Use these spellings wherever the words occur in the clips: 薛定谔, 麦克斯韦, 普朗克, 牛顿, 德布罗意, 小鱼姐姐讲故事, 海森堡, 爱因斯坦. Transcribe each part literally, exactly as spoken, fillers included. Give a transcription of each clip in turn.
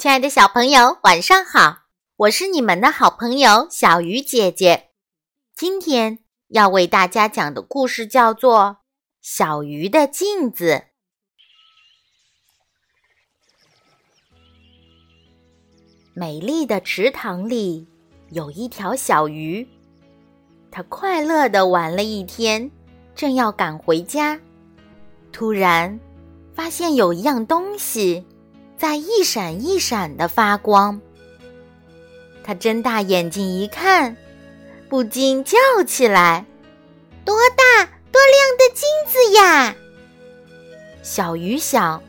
亲爱的小朋友，晚上好！我是你们的好朋友小鱼姐姐。今天要为大家讲的故事叫做《小鱼的镜子》。美丽的池塘里有一条小鱼，它快乐地玩了一天，正要赶回家，突然发现有一样东西在一闪一闪地发光，他睁大眼睛一看，不禁叫起来：“多大多亮的镜子呀！”小鱼想，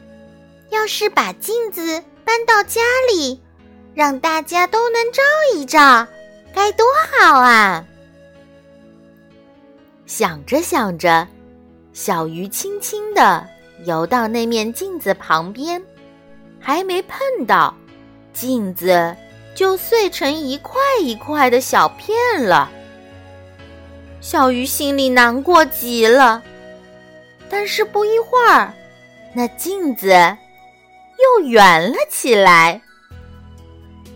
要是把镜子搬到家里，让大家都能照一照，该多好啊！想着想着，小鱼轻轻地游到那面镜子旁边，还没碰到，镜子就碎成一块一块的小片了。小鱼心里难过极了，但是不一会儿，那镜子又圆了起来。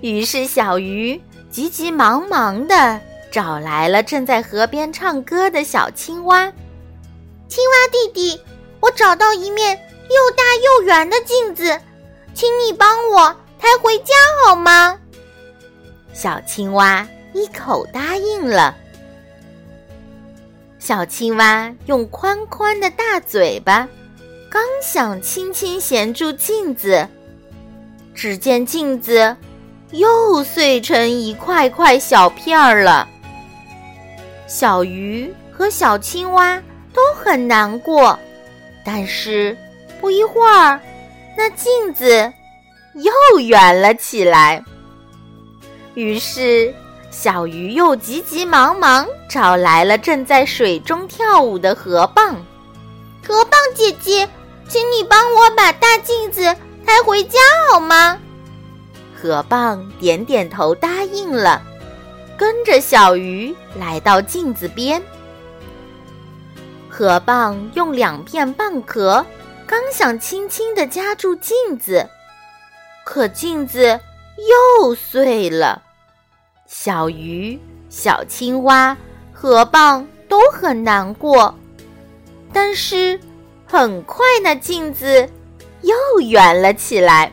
于是小鱼急急忙忙地找来了正在河边唱歌的小青蛙。青蛙弟弟，我找到一面又大又圆的镜子，请你帮我抬回家好吗？小青蛙一口答应了。小青蛙用宽宽的大嘴巴，刚想轻轻衔住镜子，只见镜子又碎成一块块小片儿了。小鱼和小青蛙都很难过，但是不一会儿，那镜子又圆了起来。于是小鱼又急急忙忙找来了正在水中跳舞的河蚌。河蚌姐姐，请你帮我把大镜子抬回家好吗？河蚌点点头答应了，跟着小鱼来到镜子边。河蚌用两片蚌壳刚想轻轻地夹住镜子，可镜子又碎了。小鱼、小青蛙、河蚌都很难过，但是很快那镜子又圆了起来。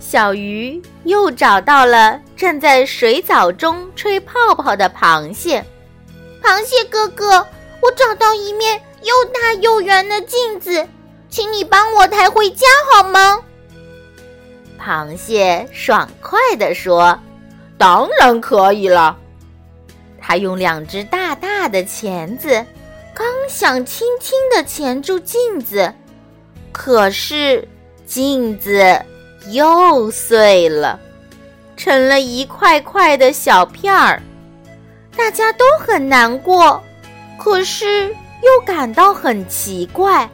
小鱼又找到了正在水藻中吹泡泡的螃蟹。螃蟹哥哥，我找到一面又大又圆的镜子，请你帮我抬回家好吗？螃蟹爽快地说：“当然可以了。”它用两只大大的钳子，刚想轻轻地钳住镜子，可是镜子又碎了，成了一块块的小片儿。大家都很难过，可是又感到很奇怪，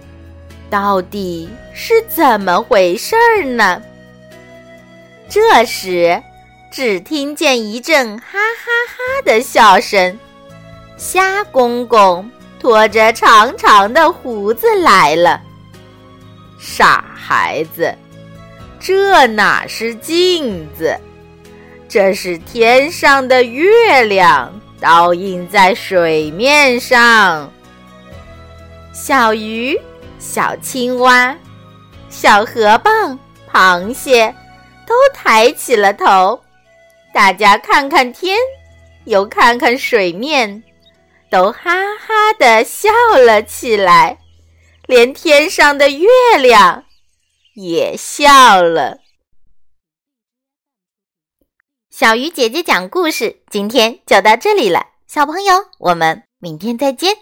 到底是怎么回事儿呢？这时，只听见一阵哈哈哈的笑声，虾公公拖着长长的胡子来了。傻孩子，这哪是镜子？这是天上的月亮倒映在水面上。小鱼、小青蛙、小河蚌、螃蟹都抬起了头，大家看看天，又看看水面，都哈哈地笑了起来，连天上的月亮也笑了。小鱼姐姐讲故事，今天就到这里了。小朋友，我们明天再见。